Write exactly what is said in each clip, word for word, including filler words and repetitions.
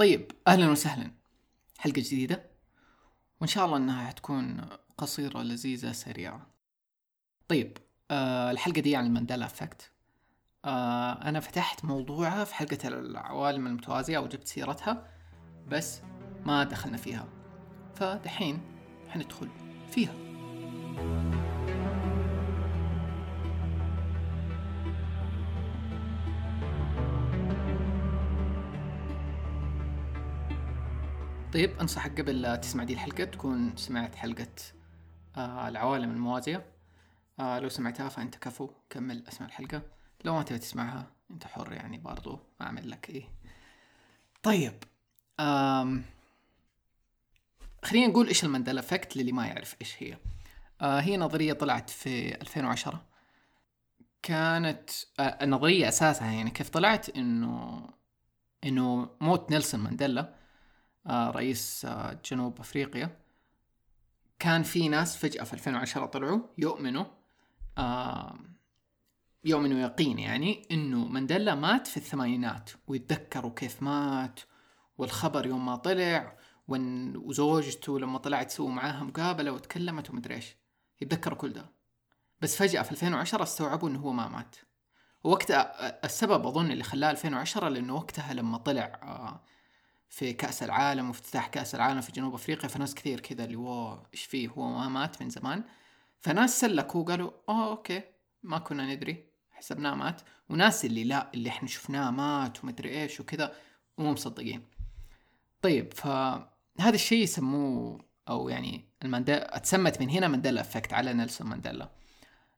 طيب أهلا وسهلا، حلقة جديدة وإن شاء الله أنها هتكون قصيرة لذيذة سريعة. طيب آه الحلقة دي عن المانديلا إفكت. آه أنا فتحت موضوعها في حلقة العوالم المتوازية وجبت سيرتها بس ما دخلنا فيها، فدحين حندخل فيها. طيب أنصحك قبل لا تسمع دي الحلقة تكون سمعت حلقة آه العوالم الموازية. آه لو سمعتها فأنت كفو، كمل اسمع الحلقة. لو ما تبي تسمعها أنت حر، يعني برضو ما أعمل لك إيه. طيب آم خلينا نقول إيش المانديلا إفكت للي ما يعرف إيش هي. آه هي نظرية طلعت في ألفين وعشرة. كانت آه النظرية أساسها يعني كيف طلعت إنه إنه موت نيلسون مانديلا رئيس جنوب أفريقيا، كان في ناس فجأة في ألفين وعشرة طلعوا يؤمنوا يؤمنوا يقين يعني إنه مانديلا مات في الثمانينات، ويتذكروا كيف مات والخبر يوم ما طلع، وزوجته لما طلعت سووا معاها مقابلة وتكلمت ومدريش، يتذكروا كل ده. بس فجأة في ألفين وعشرة استوعبوا إنه هو ما مات. ووقتها السبب أظن اللي خلاه ألفين وعشرة لأنه وقتها لما طلع في كأس العالم وافتتاح كأس العالم في جنوب أفريقيا، فناس كثير كذا اللي هو إيش فيه، هو ما مات من زمان. فناس سلكوا قالوا آه أوكي ما كنا ندري حسبناه مات، وناس اللي لا اللي إحنا شفناه مات ومدري إيش وكذا ومو مصدقين. طيب فهذا الشيء يسموه أو يعني المانديلا اتسمت من هنا مانديلا إفكت على نيلسون مانديلا،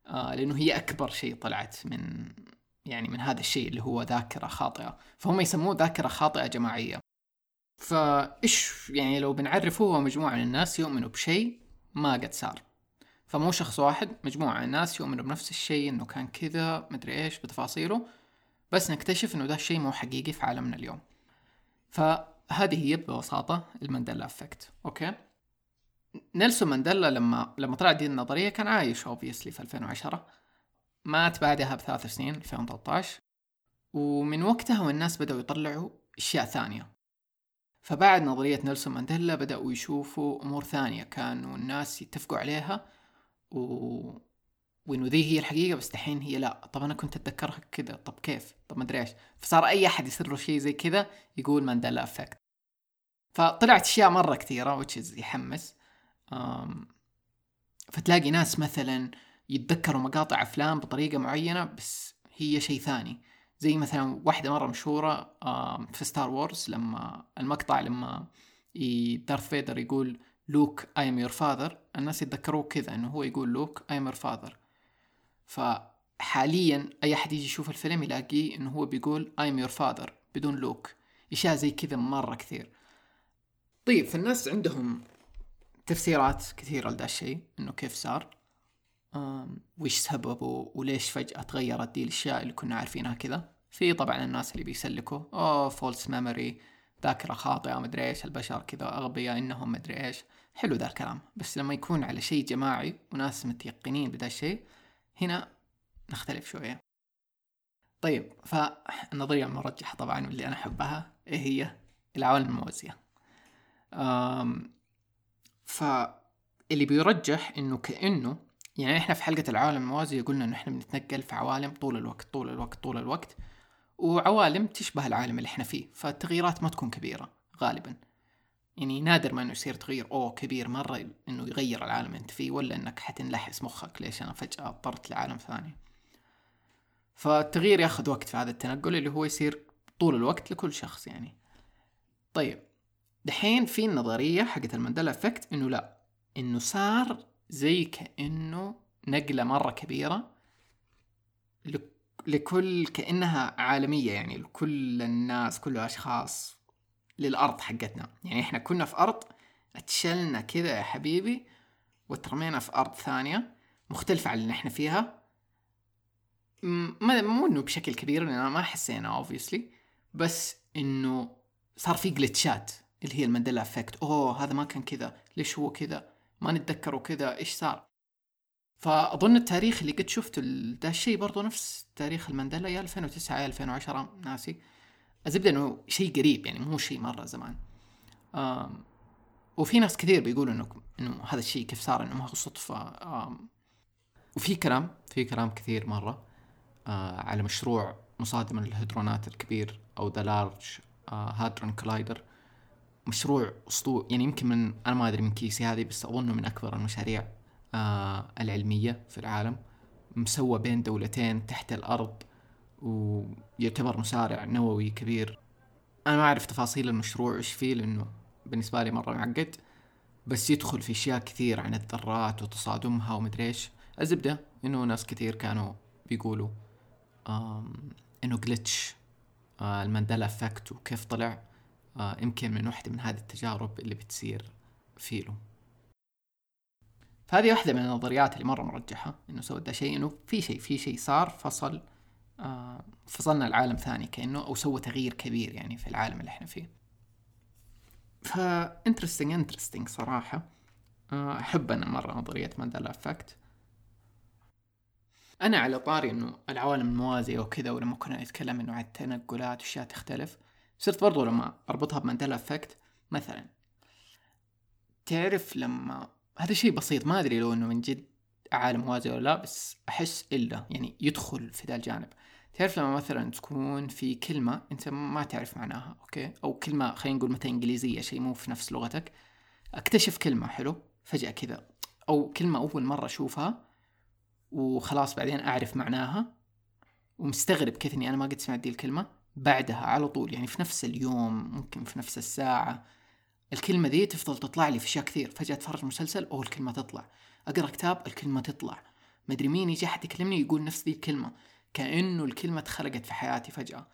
آه لأنه هي أكبر شيء طلعت من يعني من هذا الشيء اللي هو ذاكرة خاطئة. فهم يسموه ذاكرة خاطئة جماعية. فإيش يعني لو بنعرفه، هو مجموعة من الناس يؤمنوا بشيء ما قد صار، فمو شخص واحد، مجموعة من الناس يؤمنوا بنفس الشيء إنه كان كذا مدري إيش بتفاصيله، بس نكتشف إنه ده الشيء مو حقيقي في عالمنا اليوم. فهذه هي ببساطة المانديلا إفكت. أوكي، نيلسون مانديلا لما لما طلع دي النظرية كان عايش obviously في ألفين وعشرة، مات بعدها بثلاث سنين ألفين وثلاثة عشر، ومن وقتها والناس بدأوا يطلعوا أشياء ثانية. فبعد نظرية نيلسون مانديلا بدأوا يشوفوا أمور ثانية كانوا الناس يتفقوا عليها و... وإنه ذي هي الحقيقة، بس دحين هي لا. طب أنا كنت أتذكرها كذا، طب كيف، طب ما أدري إيش. فصار أي أحد يصير له شيء زي كذا يقول مانديلا إفكت. فطلعت أشياء مرة كثيرة which يحمس. أم... فتلاقي ناس مثلا يتذكروا مقاطع أفلام بطريقة معينة بس هي شيء ثاني. زي مثلا واحدة مرة مشهورة في ستار وورز، لما المقطع لما دارث فيدر يقول لوك ايم يور فاذر، الناس يتذكروه كذا انه هو يقول لوك ايم يور فاذر. فحاليا اي احد يجي يشوف الفيلم يلاقيه انه هو بيقول ايم يور فاذر بدون لوك. اشياء زي كذا مرة كثير. طيب فالناس عندهم تفسيرات كثيرة لهذا الشيء انه كيف صار، ويش سببه، وليش فجأة تغيرت دي الأشياء اللي كنا عارفينها كذا. في طبعا الناس اللي بيسلكوا أوه فولس ميموري، ذاكرة خاطئة، مدري إيش، البشر كذا أغبياء إنهم مدري إيش. حلو ذا الكلام، بس لما يكون على شيء جماعي وناس متيقنين بدا الشيء هنا نختلف شوية. طيب فالنظرية المرجحة طبعا واللي أنا أحبها إيه هي العوالم الموازية. فاللي بيرجح إنه كأنه يعني إحنا في حلقة العوالم الموازية قلنا إنه إحنا بنتنقل في عوالم طول الوقت طول الوقت طول الوقت، وعوالم تشبه العالم اللي إحنا فيه، فالتغييرات ما تكون كبيرة غالبا. يعني نادر ما إنه يصير تغيير أو كبير مرة إنه يغير العالم أنت فيه، ولا إنك حتنلحس مخك ليش أنا فجأة اضطرت لعالم ثاني. فالتغيير يأخذ وقت في هذا التنقل اللي هو يصير طول الوقت لكل شخص يعني. طيب دحين في النظرية حقت المانديلا إفكت إنه لا، إنه صار زي كأنه نقلة مرة كبيرة لكل كأنها عالمية يعني لكل الناس كل الأشخاص للأرض حقتنا. يعني إحنا كنا في أرض اتشلنا كذا يا حبيبي وترمينا في أرض ثانية مختلفة عن اللي إحنا فيها. ما مو إنه بشكل كبير لأننا ما حسينا obviously، بس إنه صار في جلتشات اللي هي المانديلا إفكت. أوه هذا ما كان كذا، ليش هو كذا، ما نتذكره كذا، إيش صار. فأظن التاريخ اللي قد شفته ده الشيء برضو نفس تاريخ المانديلا، يا ألفين وتسعة يا ألفين وعشرة ناسي. الزبدة انه شيء قريب يعني مو شيء مرة زمان. وفي ناس كثير بيقولوا انه انه هذا الشيء كيف صار انه ما هو صدفة. وفي كلام في كلام كثير مرة على مشروع مصادمة الهيدرونات الكبير او The Large Hadron Collider، مشروع أسطوري يعني يمكن من أنا ما أدري من كيسي هذه، بس أظنه من أكبر المشاريع العلمية في العالم، مسوى بين دولتين تحت الأرض، ويعتبر مسارع نووي كبير. أنا ما أعرف تفاصيل المشروع إيش فيه لأنه بالنسبة لي مرة معقد، بس يدخل في أشياء كثير عن الذرات وتصادمها ومدري إيش. الزبدة إنه ناس كثير كانوا بيقولوا إنه جلتش المانديلا إفكت وكيف طلع يمكن من واحدة من هذه التجارب اللي بتصير فيلو. فهذه واحدة من النظريات اللي مرة مرجحة إنه سوى ده شيء، إنه في شيء في شيء صار فصل آه فصلنا العالم ثاني كأنه، أو سوى تغيير كبير يعني في العالم اللي إحنا فيه. فا interesting interesting صراحة. آه أحب أنا مرة نظرية مانديلا إفكت. أنا على طاري إنه العوالم الموازية وكذا، ولما كنا نتكلم إنه عن التنقلات وأشياء تختلف، صرت برضو لما أربطها بمانديلا إفكت مثلا، تعرف لما هذا شيء بسيط ما أدري لو أنه من جد عالم موازي ولا لا، بس أحس إلا يعني يدخل في ذا الجانب. تعرف لما مثلا تكون في كلمة أنت ما تعرف معناها، أوكي، أو كلمة خلينا نقول مثلا إنجليزية شيء مو في نفس لغتك، أكتشف كلمة حلو فجأة كذا، أو كلمة أول مرة أشوفها وخلاص بعدين أعرف معناها ومستغرب كيف إني أنا ما قد سمعت دي الكلمة، بعدها على طول يعني في نفس اليوم ممكن في نفس الساعة الكلمة ذي تفضل تطلع لي في أشياء كثير. فجأة أتفرج مسلسل أو الكلمة تطلع، أقرأ كتاب الكلمة تطلع، مدري مين يجي أحد يكلمني يقول نفس ذي الكلمة، كأنه الكلمة تخلقت في حياتي فجأة.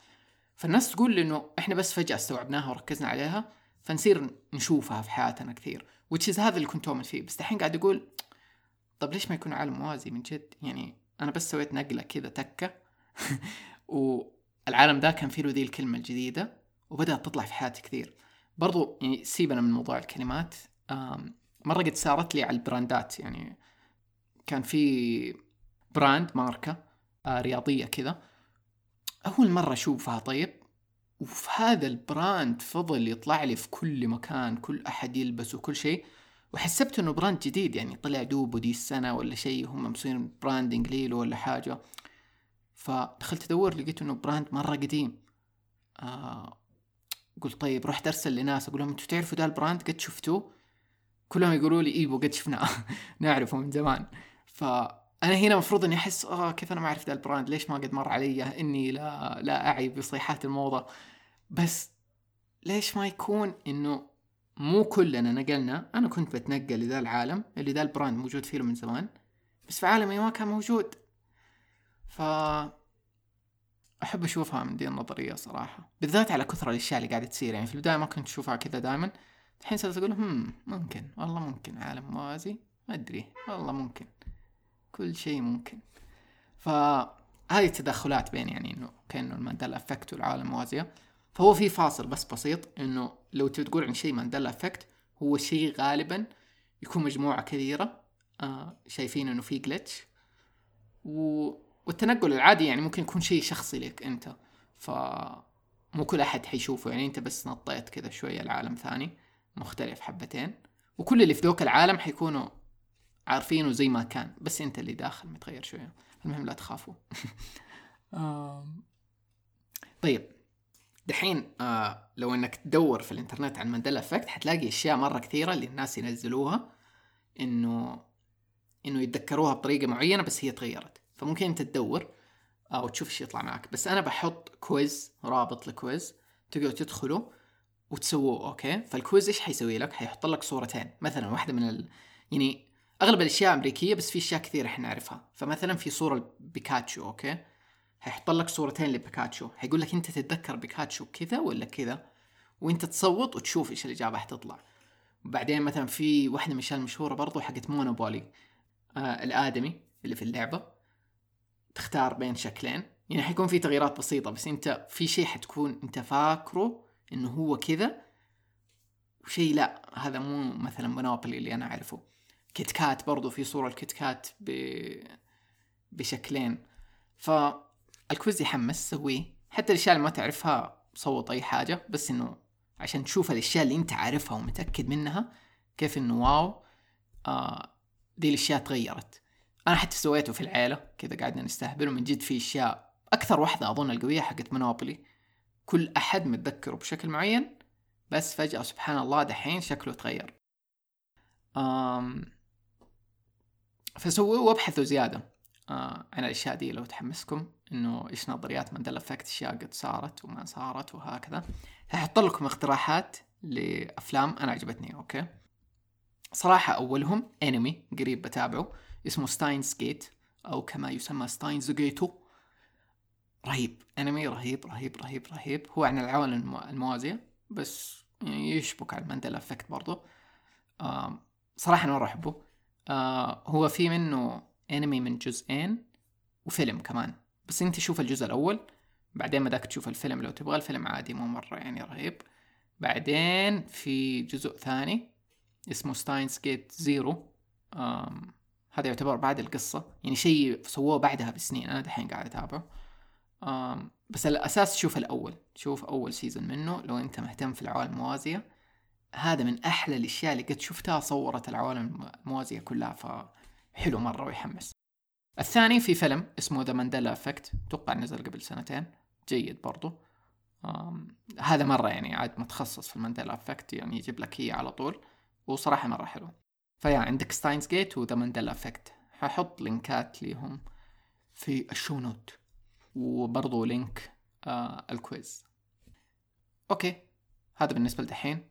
فالناس تقول إنه إحنا بس فجأة استوعبناها وركزنا عليها فنصير نشوفها في حياتنا كثير، وتشيز هذا اللي كنت أؤمن فيه. بس الحين قاعد أقول طب ليش ما يكون عالم موازي من جد؟ يعني أنا بس سويت نقلة كذا تكة و العالم ده كان فيه له ذي الكلمة الجديدة وبدأت تطلع في حياتي كثير. برضو يعني سيبنا من موضوع الكلمات، مرة قد صارت لي على البراندات، يعني كان في براند ماركة رياضية كذا أول مرة أشوفها، طيب وفي هذا البراند فضل يطلع لي في كل مكان، كل أحد يلبس وكل شيء، وحسبت أنه براند جديد يعني طلع دوبه دي السنة ولا شيء، هم مسوين براندنج ليله ولا حاجة. فدخلت أدور لقيت إنه براند مرة قديم. آه قلت طيب، رحت أرسل لناس أقول لهم أنتوا تعرفوا ده البراند؟ قد شفتوه؟ كلهم يقولوا لي إيه وقد شفناه نعرفه من زمان. فأنا هنا مفروض إني أحس آه كيف أنا ما أعرف ده البراند، ليش ما قد مر علي إني لا لا أعي بصيحات الموضة. بس ليش ما يكون إنه مو كلنا نقلنا، أنا كنت بتنقل لذا العالم اللي ذا البراند موجود فيه من زمان، بس في عالمي ما كان موجود. فأحب أشوفها من دي النظرية صراحة، بالذات على كثرة الأشياء اللي قاعدة تصير. يعني في البداية ما كنت أشوفها كذا دائما، الحين صرت أقول هم ممكن والله، ممكن عالم موازي، ما أدري والله، ممكن كل شيء ممكن. فهذه التدخلات بين يعني إنه كأنه المانديلا إفكت والعالم الموازية، فهو في فاصل بس بسيط إنه لو تقول عن شيء مانديلا إفكت هو شيء غالبا يكون مجموعة كثيرة آه شايفين إنه في جلتش، و والتنقل العادي يعني ممكن يكون شيء شخصي لك أنت، فمو كل أحد حيشوفه، يعني أنت بس نطيت كذا شوية العالم ثاني مختلف حبتين، وكل اللي في ذوك العالم حيكونوا عارفينه زي ما كان، بس أنت اللي داخل متغير شوية. المهم لا تخافوا. طيب دحين آه لو أنك تدور في الإنترنت عن مانديلا إفكت حتلاقي أشياء مرة كثيرة اللي الناس ينزلوها إنه إنه يتذكروها بطريقة معينة بس هي تغيرت، فممكن أنت تدور أو تشوف إيش يطلع معك. بس أنا بحط كويز، رابط لكويز تقدروا تدخلوا وتسووه، أوكي. فالكويز إيش حيسوي لك؟ حيحط لك صورتين مثلا، واحدة من ال... يعني أغلب الأشياء أمريكية بس في أشياء كثير إحنا نعرفها. فمثلا في صورة بيكاتشو، أوكي، حيحط لك صورتين لبيكاتشو، حيقول لك أنت تتذكر بيكاتشو كذا ولا كذا، وأنت تصوت وتشوف إيش الإجابة حتطلع. وبعدين مثلا في واحدة من الأشياء المشهورة برضو حقت مونوبولي، آه الآدمي اللي في اللعبة، تختار بين شكلين، يعني حيكون في تغييرات بسيطة بس انت في شيء حتكون انت فاكره انه هو كذا، وشيء لا هذا مو مثلا مونوبولي اللي انا اعرفه. كيتكات برضو في صورة الكيتكات ب... بشكلين. فالكويز يحمس، سويه. حتى الاشياء اللي ما تعرفها صوت أي حاجة، بس إنه عشان تشوف الأشياء اللي أنت عارفها ومتأكد منها كيف إنه واو آه دي الأشياء تغيرت. أنا حتى سويته في العائلة كذا قاعدنا نستهبل، ومن جد في أشياء أكثر واحدة أظن القوية حقت منوبلي كل أحد متذكره بشكل معين، بس فجأة سبحان الله دحين شكله تغير. آم فسووا وابحثوا زيادة آه عن الأشياء دي لو تحمسكم إنه إيش نظريات مانديلا إفكت، أشياء قد صارت وما صارت وهكذا. هحط لكم اقتراحات لأفلام أنا عجبتني. أوكي صراحة أولهم أنمي قريب بتابعه اسمه ستاينز جيت أو كما يسمى ستاينز جيتو. رهيب، أنمي رهيب رهيب رهيب رهيب. هو عن العوالم الموازية بس يشبك على مانديلا إفكت برضو. آه صراحة أنا مرة أحبه. آه هو في منه أنمي من جزئين وفيلم كمان، بس أنت شوف الجزء الأول بعدين ما داك تشوف الفيلم لو تبغى، الفيلم عادي مو مرة يعني رهيب. بعدين في جزء ثاني اسمه ستاينز جيت زيرو، هذا يعتبر بعد القصة يعني شيء سووه بعدها بسنين، أنا دحين قاعد أتابعه. بس الأساس شوف الأول، شوف أول سيزن منه لو أنت مهتم في العوالم الموازية. هذا من أحلى الأشياء اللي قد شفتها، صورت العوالم الموازية كلها، فحلو مرة ويحمس. الثاني في فيلم اسمه ذا مانديلا إفكت، توقع نزل قبل سنتين، جيد برضو. هذا مرة يعني عاد متخصص في المانديلا إفكت، يعني يجيب لك هي على طول، وصراحة مرة حلو. فيا عندك ستاينز جيت وذا مانديلا إفكت، هحط لينكات ليهم في الشو نوت وبرضو لينك آه الكويز. أوكي هذا بالنسبة لدحين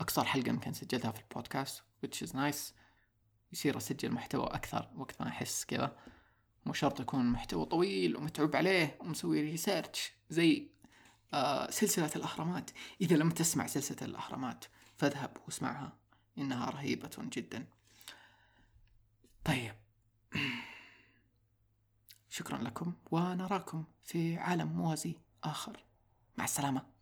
أكثر حلقة ممكن سجلتها في البودكاست which is nice. يصير أسجل محتوى أكثر وقت ما أحس كذا، مو شرط يكون محتوى طويل ومتعب عليه ومسوي ريسيرش زي آه سلسلة الأهرامات. إذا لم تسمع سلسلة الأهرامات فاذهب واسمعها، إنها رهيبة جدا. طيب شكرا لكم ونراكم في عالم موازي آخر. مع السلامة.